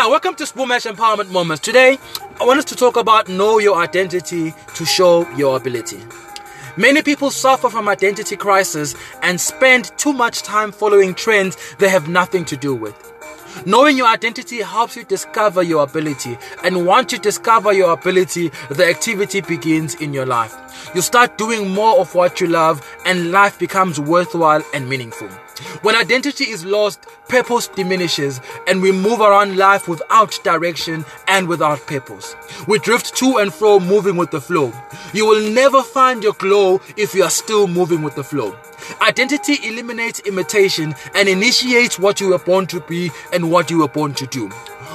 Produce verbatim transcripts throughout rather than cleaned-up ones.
Hi, welcome to Spumesh Empowerment Moments. Today, I want us to talk about know your identity to show your ability. Many people suffer from identity crisis and spend too much time following trends they have nothing to do with. Knowing your identity helps you discover your ability, and once you discover your ability, the activity begins in your life. You start doing more of what you love, and life becomes worthwhile and meaningful. When identity is lost, purpose diminishes, and we move around life without direction and without purpose. We drift to and fro, moving with the flow. You will never find your glow if you are still moving with the flow. Identity eliminates imitation and initiates what you were born to be and what you were born to do.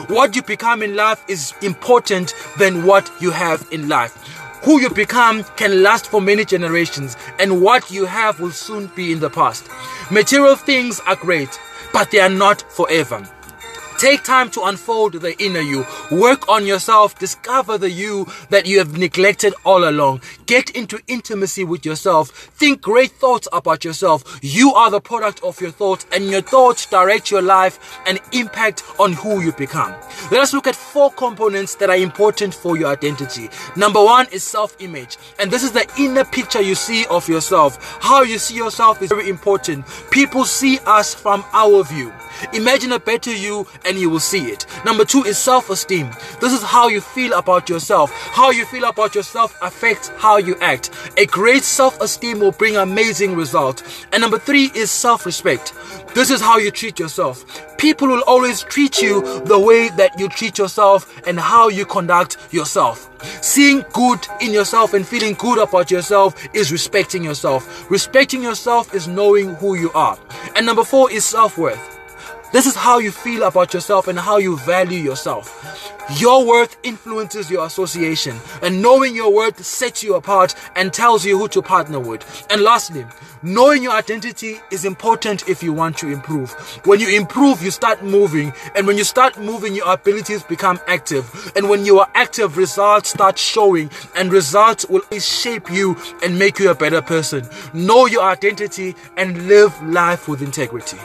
What you become in life is important than what you have in life. Who you become can last for many generations, and what you have will soon be in the past. Material things are great, but they are not forever. Take time to unfold the inner you. Work on yourself. Discover the you that you have neglected all along. Get into intimacy with yourself. Think great thoughts about yourself. You are the product of your thoughts, and your thoughts direct your life and impact on who you become. Let us look at four components that are important for your identity. Number one is self-image, and this is the inner picture you see of yourself. How you see yourself is very important. People see us from our view. Imagine a better you and you will see it. Number two is self-esteem. This is how you feel about yourself. How you feel about yourself affects how you act. A great self-esteem will bring amazing results. And number three is self-respect. This is how you treat yourself. People will always treat you the way that you treat yourself and how you conduct yourself. Seeing good in yourself and feeling good about yourself is respecting yourself. Respecting yourself is knowing who you are. And number four is self-worth. This is how you feel about yourself and how you value yourself. Your worth influences your association, and knowing your worth sets you apart and tells you who to partner with. And lastly, knowing your identity is important if you want to improve. When you improve, you start moving, and when you start moving, your abilities become active. And when you are active, results start showing, and results will shape you and make you a better person. Know your identity and live life with integrity.